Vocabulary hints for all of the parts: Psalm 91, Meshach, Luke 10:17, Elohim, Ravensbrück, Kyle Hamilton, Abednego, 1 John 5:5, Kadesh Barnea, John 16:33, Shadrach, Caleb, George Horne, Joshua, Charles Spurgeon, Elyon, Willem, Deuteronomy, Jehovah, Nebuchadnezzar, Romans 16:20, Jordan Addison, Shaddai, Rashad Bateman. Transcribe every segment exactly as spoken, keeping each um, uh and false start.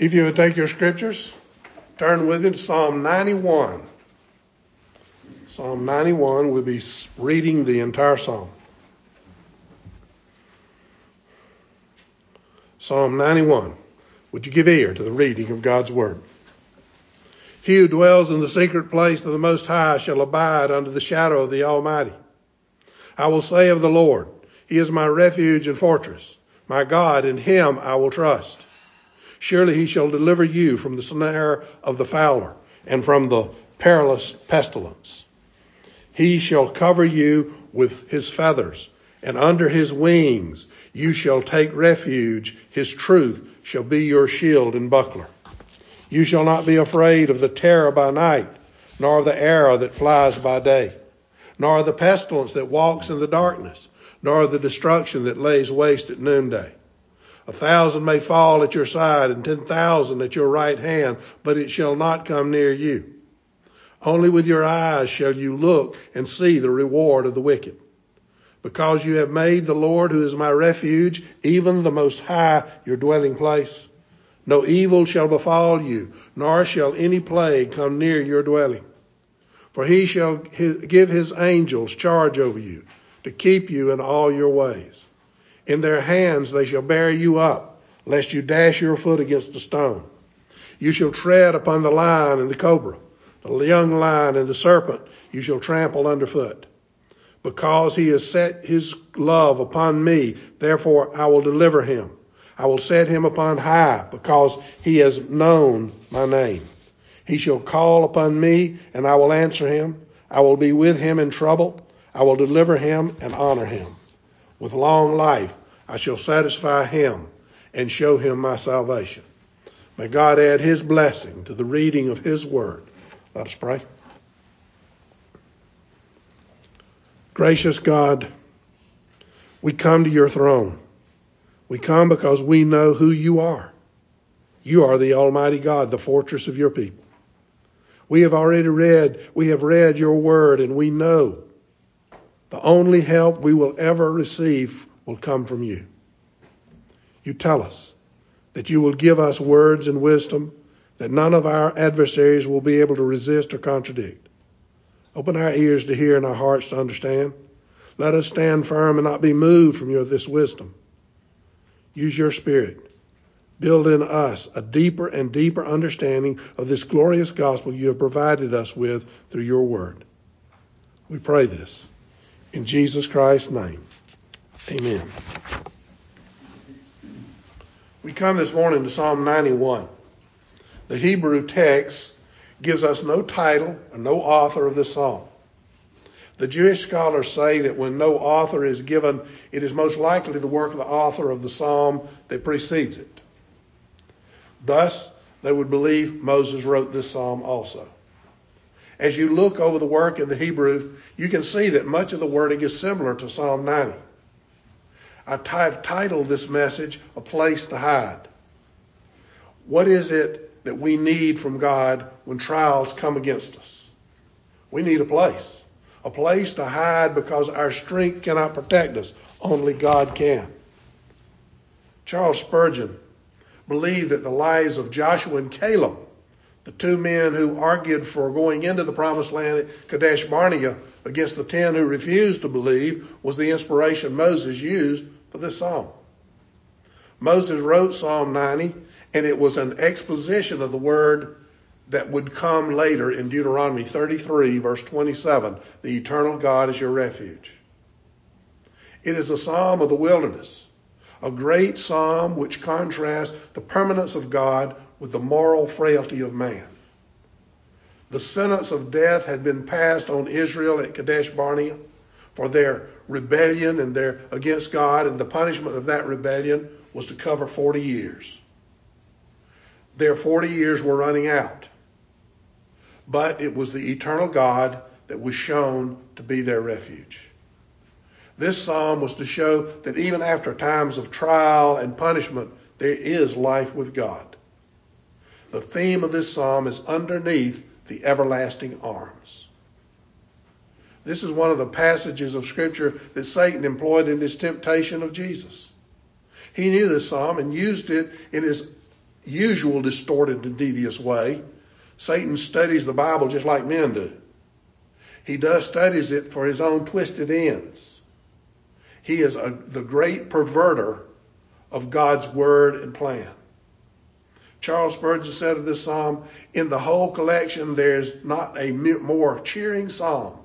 If you would take your scriptures, turn with me to Psalm ninety-one. Psalm ninety-one, we'll be reading the entire psalm. Psalm ninety-one, would you give ear to the reading of God's word? He who dwells in the secret place of the Most High shall abide under the shadow of the Almighty. I will say of the Lord, He is my refuge and fortress, my God, in Him I will trust. Surely He shall deliver you from the snare of the fowler and from the perilous pestilence. He shall cover you with His feathers, and under His wings you shall take refuge. His truth shall be your shield and buckler. You shall not be afraid of the terror by night, nor of the arrow that flies by day, nor of the pestilence that walks in the darkness, nor of the destruction that lays waste at noonday. A thousand may fall at your side, and ten thousand at your right hand, but it shall not come near you. Only with your eyes shall you look and see the reward of the wicked. Because you have made the Lord, who is my refuge, even the Most High, your dwelling place, no evil shall befall you, nor shall any plague come near your dwelling. For He shall give His angels charge over you, to keep you in all your ways. In their hands they shall bear you up, lest you dash your foot against a stone. You shall tread upon the lion and the cobra, the young lion and the serpent you shall trample underfoot. Because He has set His love upon me, therefore I will deliver Him. I will set Him upon high, because He has known my name. He shall call upon me, and I will answer Him. I will be with him in trouble. I will deliver him and honor him. With long life I shall satisfy him and show him my salvation. May God add His blessing to the reading of His word. Let us pray. Gracious God, we come to your throne. We come because we know who you are. You are the Almighty God, the fortress of your people. We have already read, we have read your word, and we know the only help we will ever receive will come from you. You tell us that you will give us words and wisdom that none of our adversaries will be able to resist or contradict. Open our ears to hear and our hearts to understand. Let us stand firm and not be moved from your this wisdom. Use your Spirit. Build in us a deeper and deeper understanding of this glorious gospel you have provided us with through your word. We pray this in Jesus Christ's name. Amen. We come this morning to Psalm ninety-one. The Hebrew text gives us no title and no author of this psalm. The Jewish scholars say that when no author is given, it is most likely the work of the author of the psalm that precedes it. Thus, they would believe Moses wrote this psalm also. As you look over the work in the Hebrew, you can see that much of the wording is similar to Psalm ninety. I have titled this message, A Place to Hide. What is it that we need from God when trials come against us? We need a place. A place to hide because our strength cannot protect us. Only God can. Charles Spurgeon believed that the lives of Joshua and Caleb, the two men who argued for going into the promised land at Kadesh Barnea against the ten who refused to believe, was the inspiration Moses used for this psalm. Moses wrote Psalm ninety, and it was an exposition of the word that would come later in Deuteronomy thirty-three, verse twenty-seven, the eternal God is your refuge. It is a psalm of the wilderness, a great psalm which contrasts the permanence of God with the moral frailty of man. The sentence of death had been passed on Israel at Kadesh Barnea for their rebellion and their against God, and the punishment of that rebellion was to cover forty years. Their forty years were running out. But it was the eternal God that was shown to be their refuge. This psalm was to show that even after times of trial and punishment, there is life with God. The theme of this psalm is underneath the everlasting arms. This is one of the passages of Scripture that Satan employed in his temptation of Jesus. He knew this psalm and used it in his usual distorted and devious way. Satan studies the Bible just like men do. He does studies it for his own twisted ends. He is a, the great perverter of God's word and plan. Charles Spurgeon said of this psalm, in the whole collection there is not a more cheering psalm.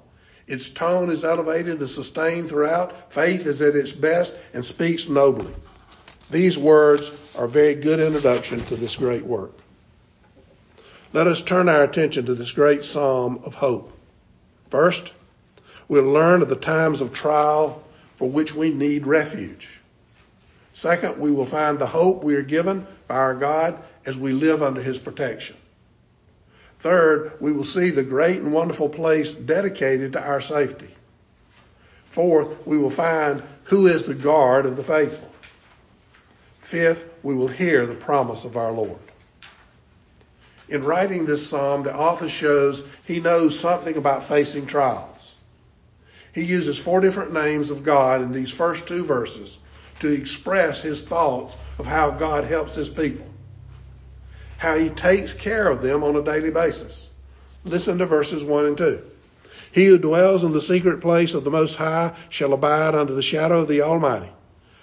Its tone is elevated and sustained throughout. Faith is at its best and speaks nobly. These words are a very good introduction to this great work. Let us turn our attention to this great psalm of hope. First, we'll learn of the times of trial for which we need refuge. Second, we will find the hope we are given by our God as we live under his protection. Third, we will see the great and wonderful place dedicated to our safety. Fourth, we will find who is the guard of the faithful. Fifth, we will hear the promise of our Lord. In writing this psalm, the author shows he knows something about facing trials. He uses four different names of God in these first two verses to express his thoughts of how God helps his people, how he takes care of them on a daily basis. Listen to verses one and two. He who dwells in the secret place of the Most High shall abide under the shadow of the Almighty.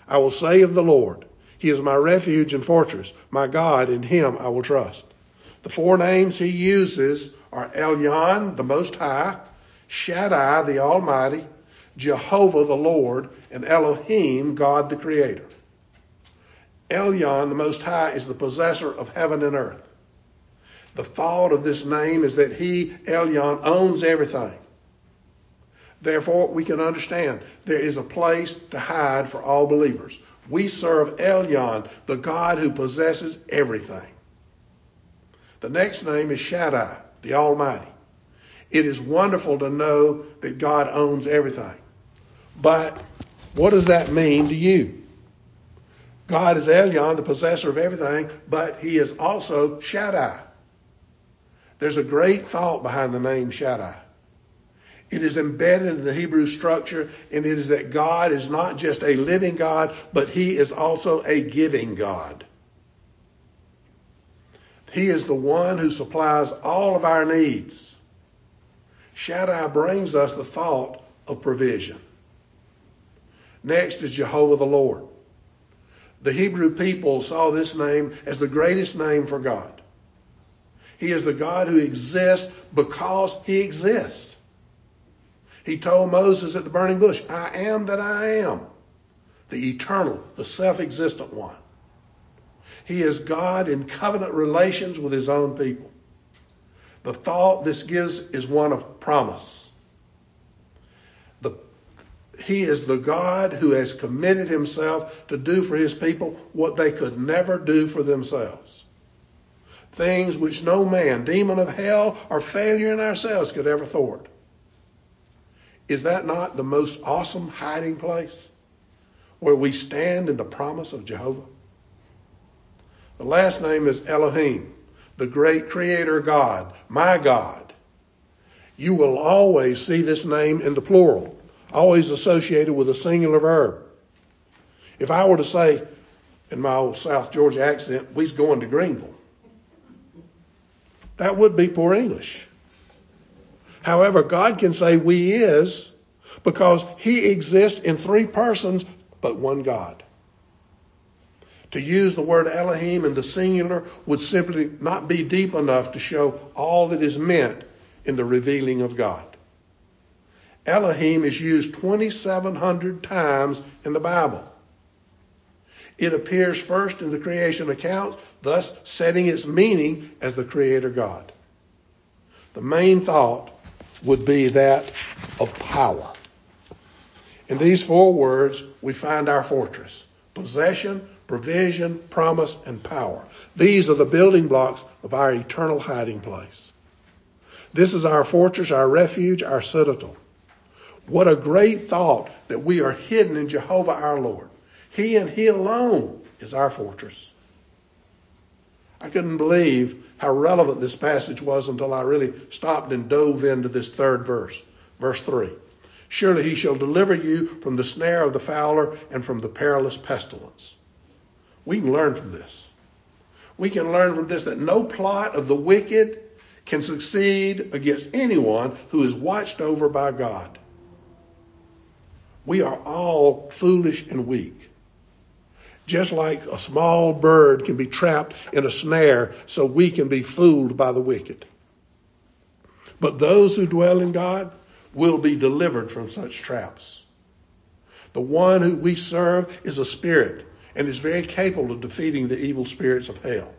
I will say of the Lord, he is my refuge and fortress, my God, in him I will trust. The four names he uses are Elyon, the Most High, Shaddai, the Almighty, Jehovah, the Lord, and Elohim, God the Creator. Elyon, the Most High, is the possessor of heaven and earth. The thought of this name is that he, Elyon, owns everything. Therefore, we can understand there is a place to hide for all believers. We serve Elyon, the God who possesses everything. The next name is Shaddai, the Almighty. It is wonderful to know that God owns everything. But what does that mean to you? God is Elyon, the possessor of everything, but he is also Shaddai. There's a great thought behind the name Shaddai. It is embedded in the Hebrew structure, and it is that God is not just a living God, but he is also a giving God. He is the one who supplies all of our needs. Shaddai brings us the thought of provision. Next is Jehovah the Lord. The Hebrew people saw this name as the greatest name for God. He is the God who exists because he exists. He told Moses at the burning bush, I am that I am, the eternal, the self-existent one. He is God in covenant relations with his own people. The thought this gives is one of promise. The, he is the God who has committed himself to do for his people what they could never do for themselves. Things which no man, demon of hell, or failure in ourselves could ever thwart. Is that not the most awesome hiding place where we stand in the promise of Jehovah? The last name is Elohim, the great creator God, my God. You will always see this name in the plural, always associated with a singular verb. If I were to say, in my old South Georgia accent, we's going to Greenville, that would be poor English. However, God can say we is because he exists in three persons but one God. To use the word Elohim in the singular would simply not be deep enough to show all that is meant in the revealing of God. Elohim is used twenty-seven hundred times in the Bible. It appears first in the creation accounts, thus setting its meaning as the creator God. The main thought would be that of power. In these four words, we find our fortress: possession, provision, promise, and power. These are the building blocks of our eternal hiding place. This is our fortress, our refuge, our citadel. What a great thought that we are hidden in Jehovah our Lord. He and he alone is our fortress. I couldn't believe how relevant this passage was until I really stopped and dove into this third verse, verse three. Surely he shall deliver you from the snare of the fowler and from the perilous pestilence. We can learn from this. we can learn from this that no plot of the wicked can succeed against anyone who is watched over by God. We are all foolish and weak. Just like a small bird can be trapped in a snare, so we can be fooled by the wicked. But those who dwell in God will be delivered from such traps. The one who we serve is a spirit and is very capable of defeating the evil spirits of hell.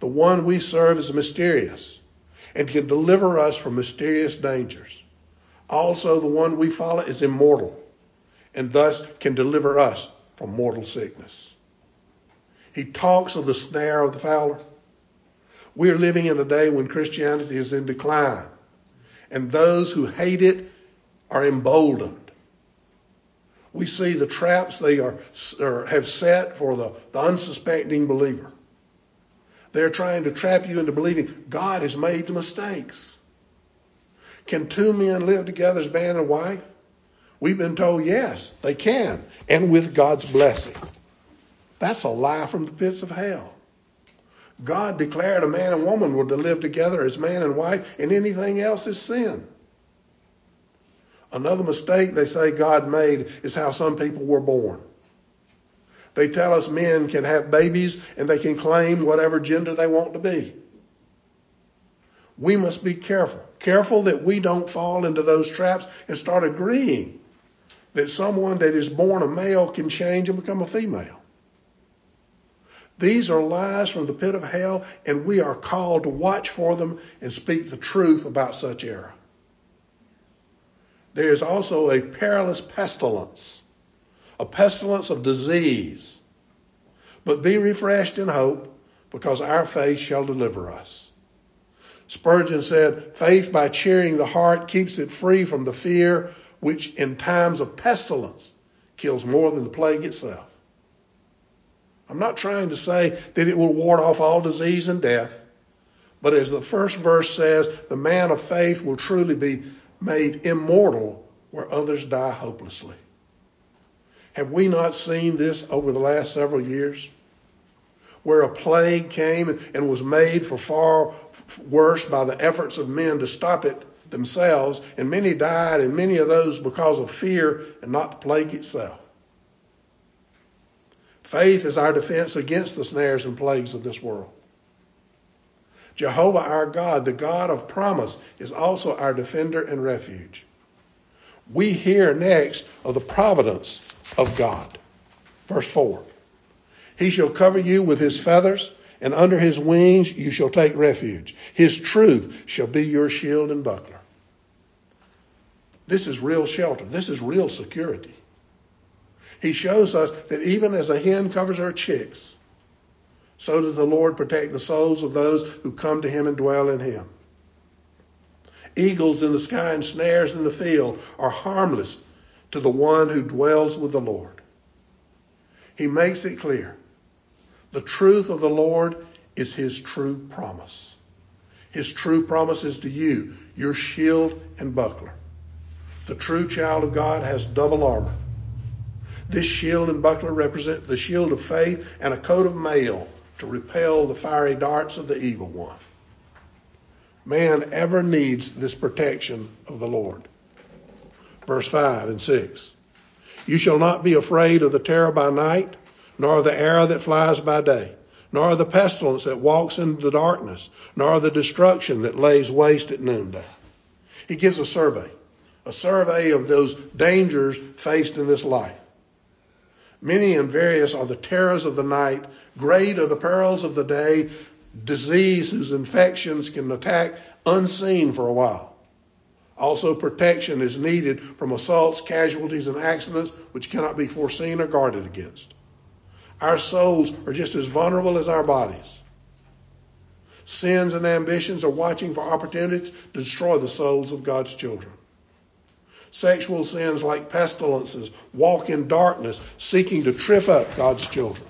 The one we serve is mysterious and can deliver us from mysterious dangers. Also, the one we follow is immortal and thus can deliver us from mortal sickness. He talks of the snare of the fowler. We are living in a day when Christianity is in decline, and those who hate it are emboldened. We see the traps they are or have set for the, the unsuspecting believer. They're trying to trap you into believing God has made mistakes. Can two men live together as man and wife? We've been told, yes, they can, and with God's blessing. That's a lie from the pits of hell. God declared a man and woman were to live together as man and wife, and anything else is sin. Another mistake they say God made is how some people were born. They tell us men can have babies and they can claim whatever gender they want to be. We must be careful. Careful that we don't fall into those traps and start agreeing that someone that is born a male can change and become a female. These are lies from the pit of hell, and we are called to watch for them and speak the truth about such error. There is also a perilous pestilence, a pestilence of disease. But be refreshed in hope, because our faith shall deliver us. Spurgeon said, faith by cheering the heart keeps it free from the fear which in times of pestilence kills more than the plague itself. I'm not trying to say that it will ward off all disease and death, but as the first verse says, the man of faith will truly be made immortal where others die hopelessly. Have we not seen this over the last several years? Where a plague came and was made for far worse by the efforts of men to stop it themselves, and many died, and many of those because of fear and not the plague itself. Faith is our defense against the snares and plagues of this world. Jehovah our God, the God of promise, is also our defender and refuge. We hear next of the providence of God. Verse four. He shall cover you with his feathers, and under his wings you shall take refuge. His truth shall be your shield and buckler. This is real shelter. This is real security. He shows us that even as a hen covers her chicks, so does the Lord protect the souls of those who come to him and dwell in him. Eagles in the sky and snares in the field are harmless to the one who dwells with the Lord. He makes it clear. The truth of the Lord is his true promise. His true promise is to you, your shield and buckler. The true child of God has double armor. This shield and buckler represent the shield of faith and a coat of mail to repel the fiery darts of the evil one. Man ever needs this protection of the Lord. Verse five and six. You shall not be afraid of the terror by night, nor the arrow that flies by day, nor the pestilence that walks in the darkness, nor the destruction that lays waste at noonday. He gives a survey, a survey of those dangers faced in this life. Many and various are the terrors of the night, great are the perils of the day, disease whose infections can attack unseen for a while. Also, protection is needed from assaults, casualties, and accidents which cannot be foreseen or guarded against. Our souls are just as vulnerable as our bodies. Sins and ambitions are watching for opportunities to destroy the souls of God's children. Sexual sins like pestilences walk in darkness, seeking to trip up God's children.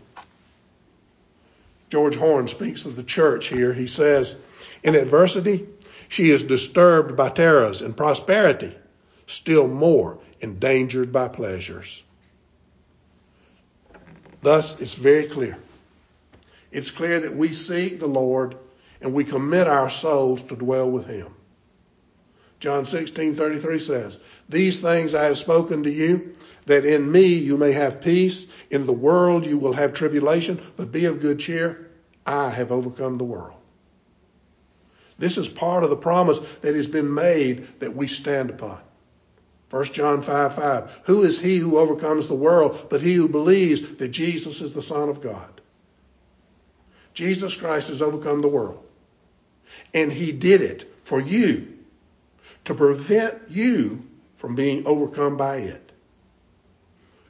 George Horne speaks of the church here. He says, in adversity, she is disturbed by terrors, and prosperity, still more endangered by pleasures. Thus, it's very clear. it's clear that we seek the Lord and we commit our souls to dwell with him. John sixteen thirty-three says, "These things I have spoken to you, that in me you may have peace. In the world you will have tribulation, but be of good cheer. I have overcome the world." This is part of the promise that has been made that we stand upon. First John five five, "Who is he who overcomes the world, but he who believes that Jesus is the Son of God?" Jesus Christ has overcome the world. And he did it for you, to prevent you from being overcome by it.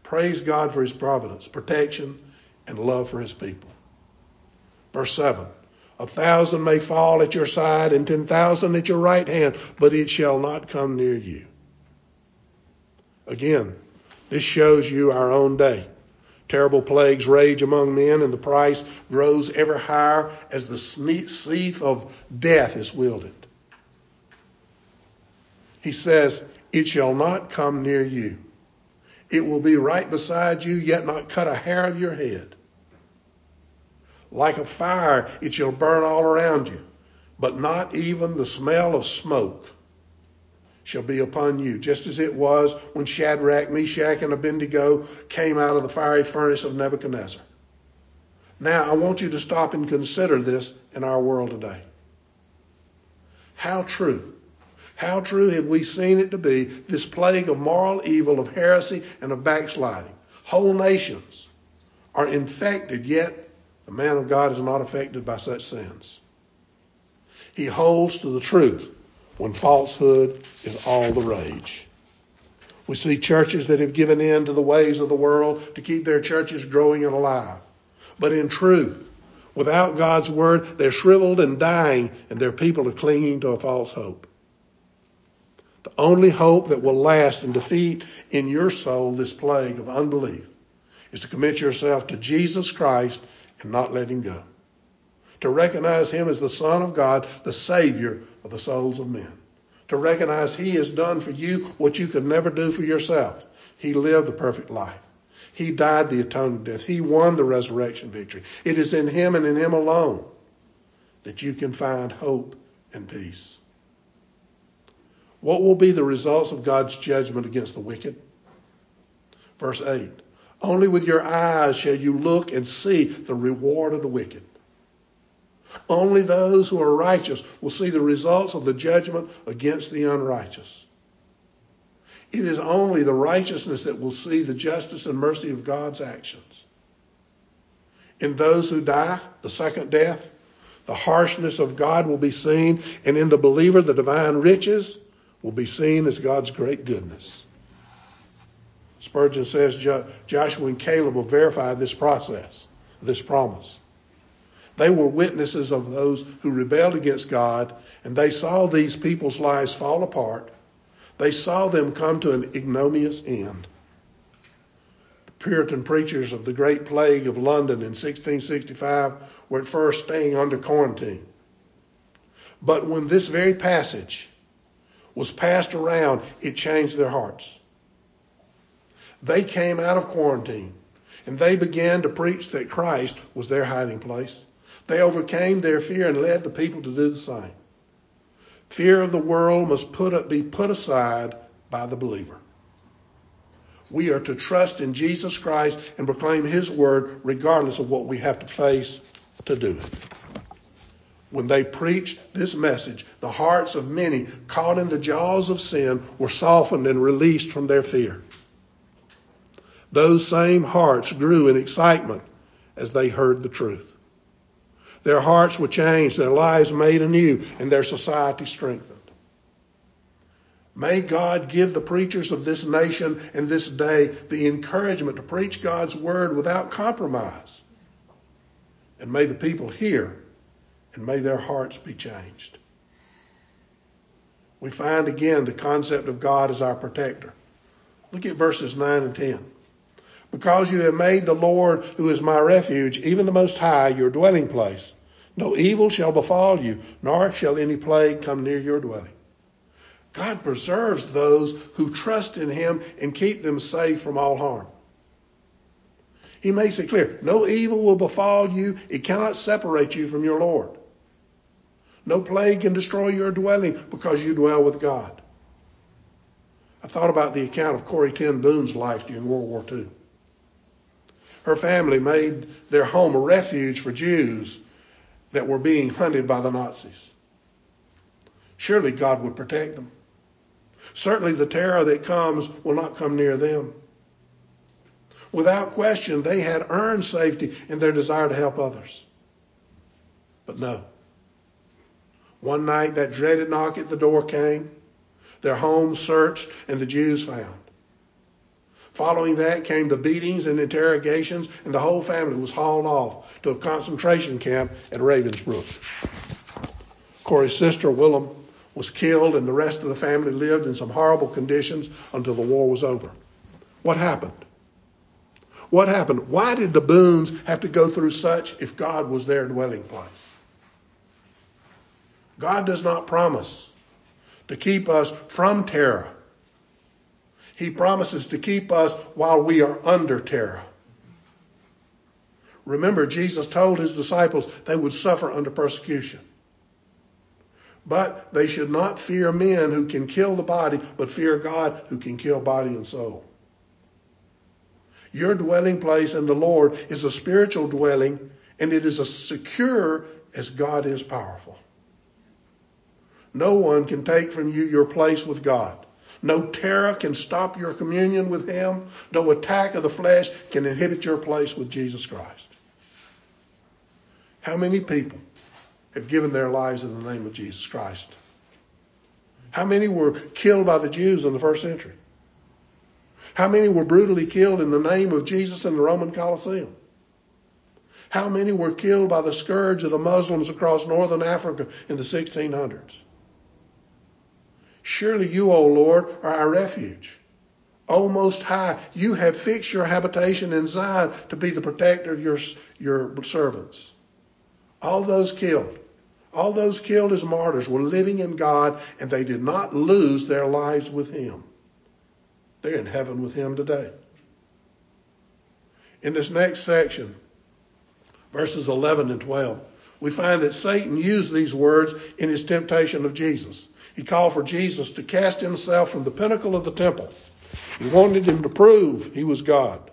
Praise God for his providence, protection, and love for his people. Verse seven, "A thousand may fall at your side and ten thousand at your right hand, but it shall not come near you." Again, this shows you our own day. Terrible plagues rage among men, and the price grows ever higher as the scythe of death is wielded. He says, "It shall not come near you. It will be right beside you, yet not cut a hair of your head. Like a fire, it shall burn all around you, but not even the smell of smoke shall be upon you, just as it was when Shadrach, Meshach, and Abednego came out of the fiery furnace of Nebuchadnezzar." Now, I want you to stop and consider this in our world today. How true, how true have we seen it to be, this plague of moral evil, of heresy, and of backsliding. Whole nations are infected, yet the man of God is not affected by such sins. He holds to the truth when falsehood is all the rage. We see churches that have given in to the ways of the world to keep their churches growing and alive. But in truth, without God's word, they're shriveled and dying, and their people are clinging to a false hope. The only hope that will last and defeat in your soul this plague of unbelief is to commit yourself to Jesus Christ and not let him go. To recognize him as the Son of God, the Savior of the souls of men. To recognize he has done for you what you could never do for yourself. He lived the perfect life. He died the atoning death. He won the resurrection victory. It is in him and in him alone that you can find hope and peace. What will be the results of God's judgment against the wicked? Verse eight, "Only with your eyes shall you look and see the reward of the wicked." Only those who are righteous will see the results of the judgment against the unrighteous. It is only the righteousness that will see the justice and mercy of God's actions. In those who die, the second death, the harshness of God will be seen, and in the believer, the divine riches will be seen as God's great goodness. Spurgeon says Joshua and Caleb will verify this process, this promise. They were witnesses of those who rebelled against God, and they saw these people's lives fall apart. They saw them come to an ignominious end. The Puritan preachers of the Great Plague of London in sixteen sixty-five were at first staying under quarantine. But when this very passage was passed around, it changed their hearts. They came out of quarantine, and they began to preach that Christ was their hiding place. They overcame their fear and led the people to do the same. Fear of the world must put, be put aside by the believer. We are to trust in Jesus Christ and proclaim his word regardless of what we have to face to do it. When they preached this message, the hearts of many caught in the jaws of sin were softened and released from their fear. Those same hearts grew in excitement as they heard the truth. Their hearts were changed, their lives made anew, and their society strengthened. May God give the preachers of this nation and this day the encouragement to preach God's word without compromise. And may the people hear, and may their hearts be changed. We find again the concept of God as our protector. Look at verses nine and ten. "Because you have made the Lord, who is my refuge, even the Most High, your dwelling place, no evil shall befall you, nor shall any plague come near your dwelling." God preserves those who trust in him and keep them safe from all harm. He makes it clear. No evil will befall you. It cannot separate you from your Lord. No plague can destroy your dwelling because you dwell with God. I thought about the account of Corrie ten Boom's life during World War Two. Her family made their home a refuge for Jews that were being hunted by the Nazis. Surely God would protect them. Certainly the terror that comes will not come near them. Without question, they had earned safety in their desire to help others. But no. One night, that dreaded knock at the door came. Their home searched and the Jews found. Following that came the beatings and interrogations, and the whole family was hauled off to a concentration camp at Ravensbrück. Corey's sister, Willem, was killed, and the rest of the family lived in some horrible conditions until the war was over. What happened? What happened? Why did the Boones have to go through such if God was their dwelling place? God does not promise to keep us from terror. He promises to keep us while we are under terror. Remember, Jesus told his disciples they would suffer under persecution. But they should not fear men who can kill the body, but fear God who can kill body and soul. Your dwelling place in the Lord is a spiritual dwelling, and it is as secure as God is powerful. No one can take from you your place with God. No terror can stop your communion with him. No attack of the flesh can inhibit your place with Jesus Christ. How many people have given their lives in the name of Jesus Christ? How many were killed by the Jews in the first century? How many were brutally killed in the name of Jesus in the Roman Colosseum? How many were killed by the scourge of the Muslims across northern Africa in the sixteen hundreds? Surely you, O Lord, are our refuge. O Most High, you have fixed your habitation in Zion to be the protector of your, your servants. All those killed, all those killed as martyrs were living in God, and they did not lose their lives with him. They're in heaven with him today. In this next section, verses eleven and twelve, we find that Satan used these words in his temptation of Jesus. He called for Jesus to cast himself from the pinnacle of the temple. He wanted him to prove he was God.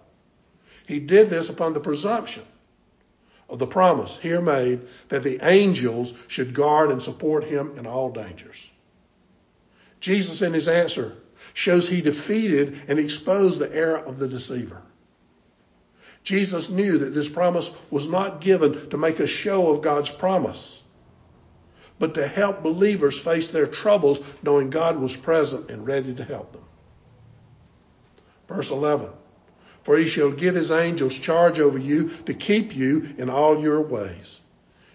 He did this upon the presumption of the promise here made that the angels should guard and support him in all dangers. Jesus, in his answer, shows he defeated and exposed the error of the deceiver. Jesus knew that this promise was not given to make a show of God's promise, but to help believers face their troubles, knowing God was present and ready to help them. Verse eleven, for he shall give his angels charge over you to keep you in all your ways.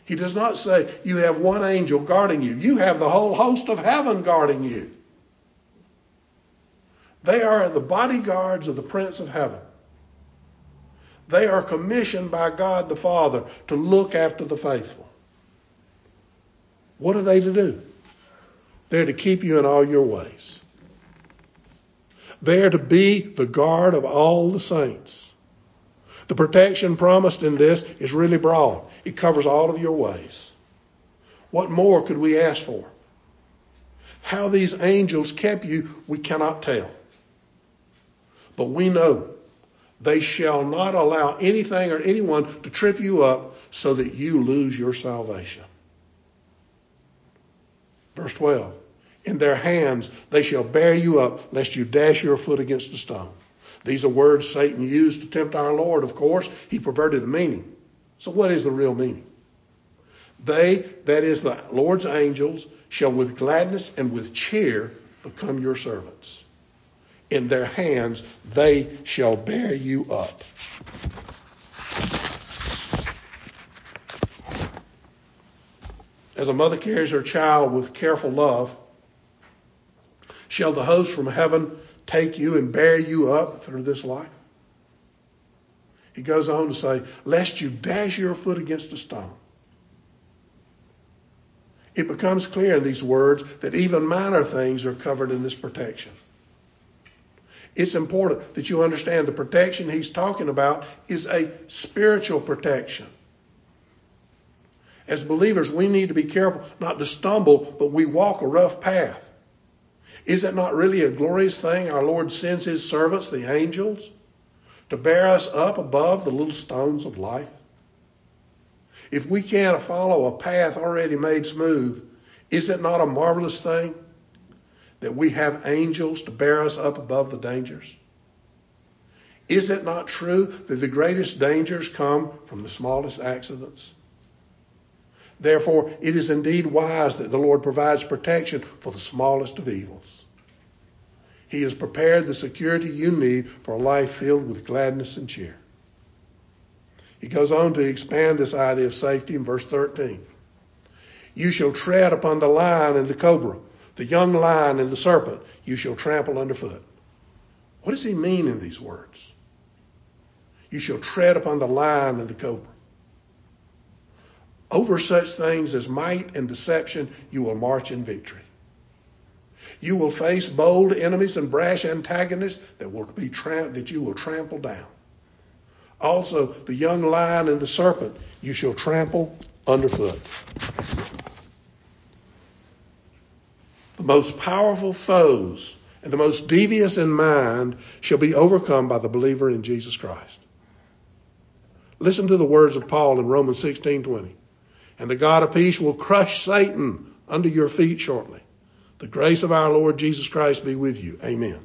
He does not say you have one angel guarding you. You have the whole host of heaven guarding you. They are the bodyguards of the Prince of Heaven. They are commissioned by God the Father to look after the faithful. What are they to do? They're to keep you in all your ways. They're to be the guard of all the saints. The protection promised in this is really broad. It covers all of your ways. What more could we ask for? How these angels kept you, we cannot tell. But we know they shall not allow anything or anyone to trip you up so that you lose your salvation. Verse twelve, in their hands they shall bear you up, lest you dash your foot against a stone. These are words Satan used to tempt our Lord, of course. He perverted the meaning. So what is the real meaning? They, that is the Lord's angels, shall with gladness and with cheer become your servants. In their hands they shall bear you up. As a mother carries her child with careful love, shall the host from heaven take you and bear you up through this life? He goes on to say, lest you dash your foot against a stone. It becomes clear in these words that even minor things are covered in this protection. It's important that you understand the protection he's talking about is a spiritual protection. As believers, we need to be careful not to stumble, but we walk a rough path. Is it not really a glorious thing our Lord sends his servants, the angels, to bear us up above the little stones of life? If we can't follow a path already made smooth, is it not a marvelous thing that we have angels to bear us up above the dangers? Is it not true that the greatest dangers come from the smallest accidents? Therefore, it is indeed wise that the Lord provides protection for the smallest of evils. He has prepared the security you need for a life filled with gladness and cheer. He goes on to expand this idea of safety in verse thirteen. You shall tread upon the lion and the cobra, the young lion and the serpent, you shall trample underfoot. What does he mean in these words? You shall tread upon the lion and the cobra. Over such things as might and deception, you will march in victory. You will face bold enemies and brash antagonists that will be tram- that you will trample down. Also, the young lion and the serpent, you shall trample underfoot. The most powerful foes and the most devious in mind shall be overcome by the believer in Jesus Christ. Listen to the words of Paul in Romans sixteen twenty. And the God of peace will crush Satan under your feet shortly. The grace of our Lord Jesus Christ be with you. Amen.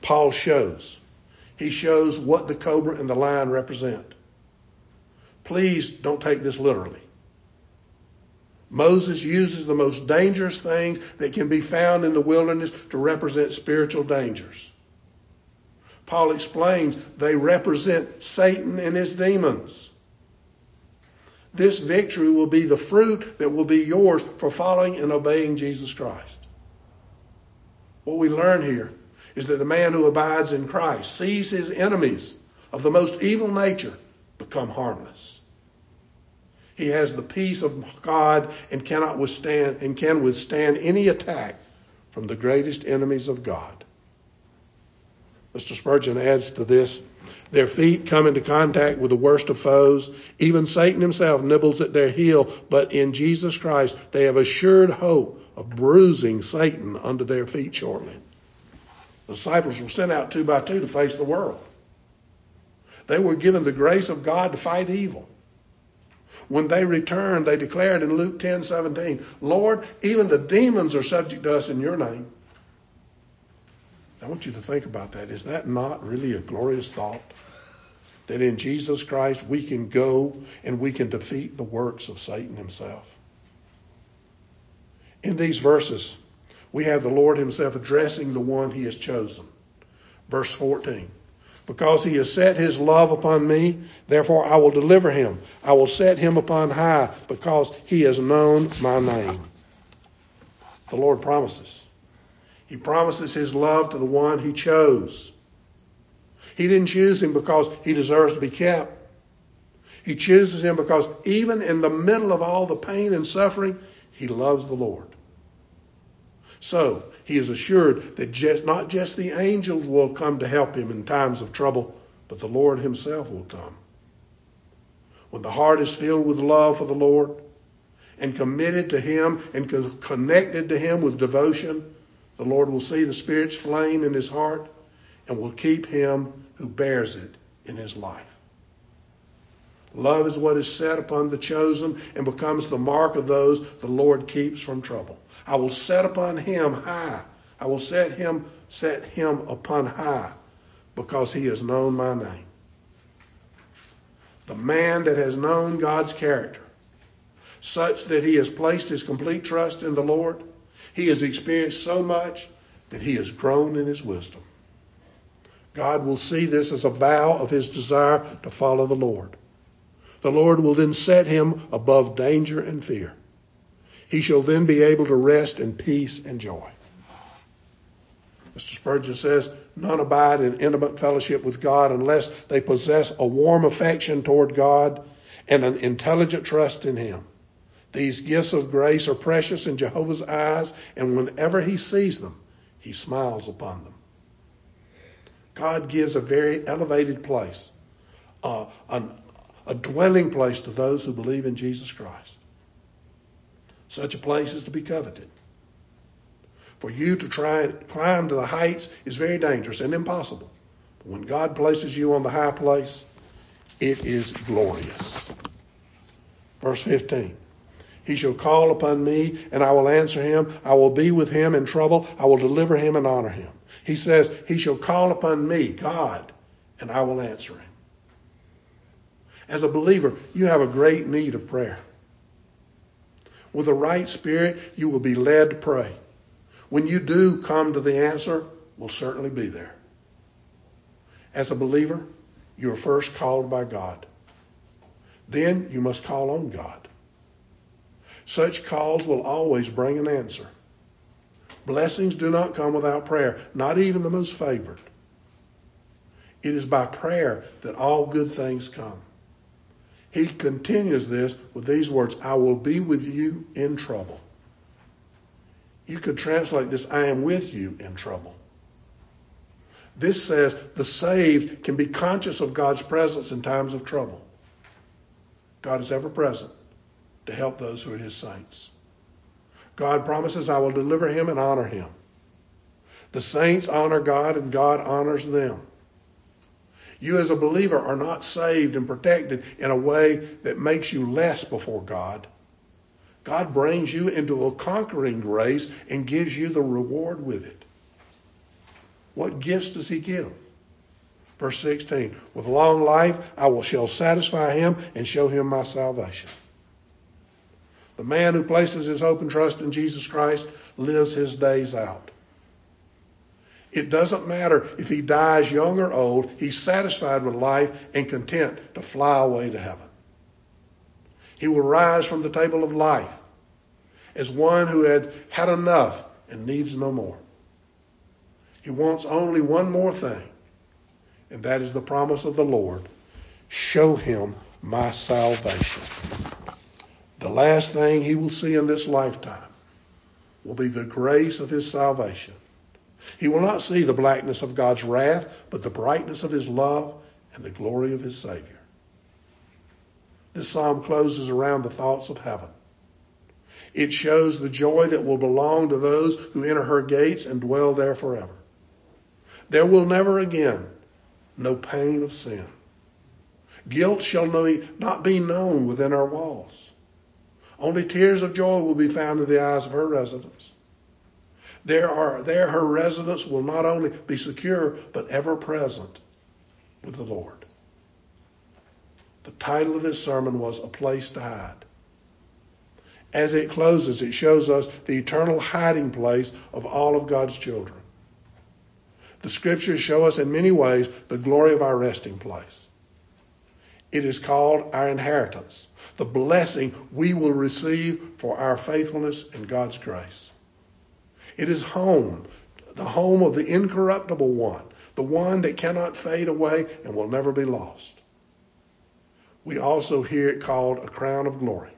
Paul shows. He shows what the cobra and the lion represent. Please don't take this literally. Moses uses the most dangerous things that can be found in the wilderness to represent spiritual dangers. Paul explains they represent Satan and his demons. This victory will be the fruit that will be yours for following and obeying Jesus Christ. What we learn here is that the man who abides in Christ sees his enemies of the most evil nature become harmless. He has the peace of God and cannot withstand and can withstand any attack from the greatest enemies of God. Mister Spurgeon adds to this, their feet come into contact with the worst of foes. Even Satan himself nibbles at their heel, but in Jesus Christ they have assured hope of bruising Satan under their feet shortly. The disciples were sent out two by two to face the world. They were given the grace of God to fight evil. When they returned, they declared in Luke ten seventeen, Lord, even the demons are subject to us in your name. I want you to think about that. Is that not really a glorious thought? That in Jesus Christ we can go and we can defeat the works of Satan himself. In these verses, we have the Lord himself addressing the one he has chosen. Verse fourteen. Because he has set his love upon me, therefore I will deliver him. I will set him upon high because he has known my name. The Lord promises. He promises his love to the one he chose. He didn't choose him because he deserves to be kept. He chooses him because even in the middle of all the pain and suffering, he loves the Lord. So he is assured that just, not just the angels will come to help him in times of trouble, but the Lord himself will come. When the heart is filled with love for the Lord and committed to him and connected to him with devotion, the Lord will see the Spirit's flame in his heart and will keep him who bears it in his life. Love is what is set upon the chosen and becomes the mark of those the Lord keeps from trouble. I will set upon him high. I will set him, set him upon high because he has known my name. The man that has known God's character, such that he has placed his complete trust in the Lord, he has experienced so much that he has grown in his wisdom. God will see this as a vow of his desire to follow the Lord. The Lord will then set him above danger and fear. He shall then be able to rest in peace and joy. Mister Spurgeon says, none abide in intimate fellowship with God unless they possess a warm affection toward God and an intelligent trust in him. These gifts of grace are precious in Jehovah's eyes, and whenever he sees them, he smiles upon them. God gives a very elevated place, uh, an, a dwelling place to those who believe in Jesus Christ. Such a place is to be coveted. For you to try and climb to the heights is very dangerous and impossible. But when God places you on the high place, it is glorious. Verse fifteen. He shall call upon me, and I will answer him. I will be with him in trouble. I will deliver him and honor him. He says, he shall call upon me, God, and I will answer him. As a believer, you have a great need of prayer. With the right spirit, you will be led to pray. When you do come to the answer, we'll certainly be there. As a believer, you are first called by God. Then you must call on God. Such calls will always bring an answer. Blessings do not come without prayer, not even the most favored. It is by prayer that all good things come. He continues this with these words, I will be with you in trouble. You could translate this, I am with you in trouble. This says the saved can be conscious of God's presence in times of trouble. God is ever present to help those who are his saints. God promises, I will deliver him and honor him. The saints honor God and God honors them. You as a believer are not saved and protected in a way that makes you less before God. God brings you into a conquering grace and gives you the reward with it. What gifts does he give? Verse sixteen, with long life I will shall satisfy him and show him my salvation. The man who places his hope and trust in Jesus Christ lives his days out. It doesn't matter if he dies young or old. He's satisfied with life and content to fly away to heaven. He will rise from the table of life as one who had had enough and needs no more. He wants only one more thing, and that is the promise of the Lord. Show him my salvation. The last thing he will see in this lifetime will be the grace of his salvation. He will not see the blackness of God's wrath, but the brightness of his love and the glory of his Savior. This psalm closes around the thoughts of heaven. It shows the joy that will belong to those who enter her gates and dwell there forever. There will never again no pain of sin. Guilt shall not be known within our walls. Only tears of joy will be found in the eyes of her residents. There, are, there her residence will not only be secure, but ever present with the Lord. The title of this sermon was A Place to Hide. As it closes, it shows us the eternal hiding place of all of God's children. The scriptures show us in many ways the glory of our resting place. It is called our inheritance, the blessing we will receive for our faithfulness and God's grace. It is home, the home of the incorruptible one, the one that cannot fade away and will never be lost. We also hear it called a crown of glory.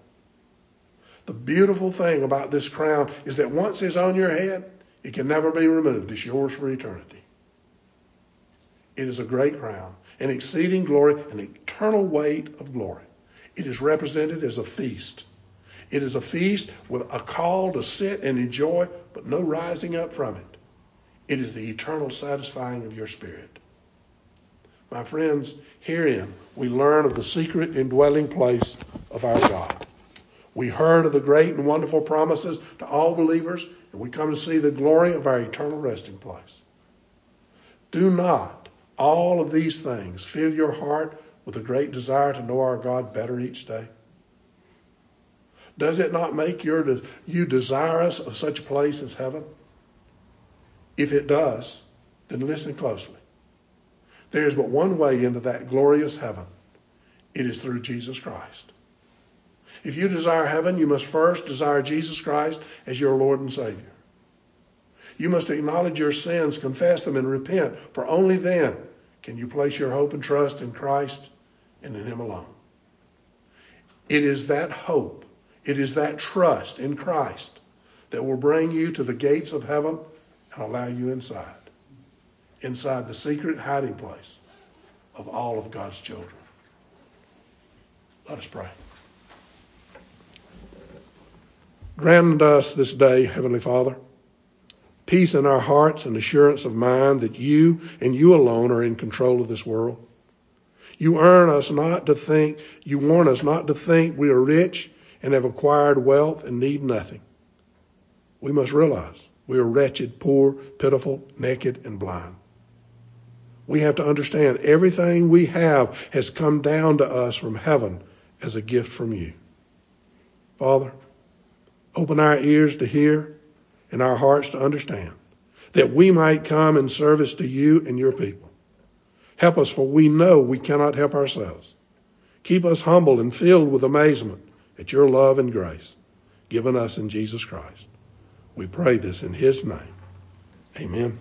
The beautiful thing about this crown is that once it's on your head, it can never be removed. It's yours for eternity. It is a great crown, an exceeding glory, an eternal weight of glory. It is represented as a feast. It is a feast with a call to sit and enjoy, but no rising up from it. It is the eternal satisfying of your spirit. My friends, herein we learn of the secret indwelling place of our God. We heard of the great and wonderful promises to all believers, and we come to see the glory of our eternal resting place. Do not all of these things fill your heart with a great desire to know our God better each day? Does it not make your, you desirous of such a place as heaven? If it does, then listen closely. There is but one way into that glorious heaven. It is through Jesus Christ. If you desire heaven, you must first desire Jesus Christ as your Lord and Savior. You must acknowledge your sins, confess them, and repent, for only then can you place your hope and trust in Christ and in him alone. It is that hope, it is that trust in Christ that will bring you to the gates of heaven and allow you inside. inside the secret hiding place of all of God's children. Let us pray. Grant us this day, Heavenly Father, peace in our hearts and assurance of mind that you and you alone are in control of this world. You earn us not to think, you warn us not to think we are rich and have acquired wealth and need nothing. We must realize we are wretched, poor, pitiful, naked, and blind. We have to understand everything we have has come down to us from heaven as a gift from you. Father, open our ears to hear and our hearts to understand, that we might come in service to you and your people. Help us, for we know we cannot help ourselves. Keep us humble and filled with amazement at your love and grace given us in Jesus Christ. We pray this in his name. Amen.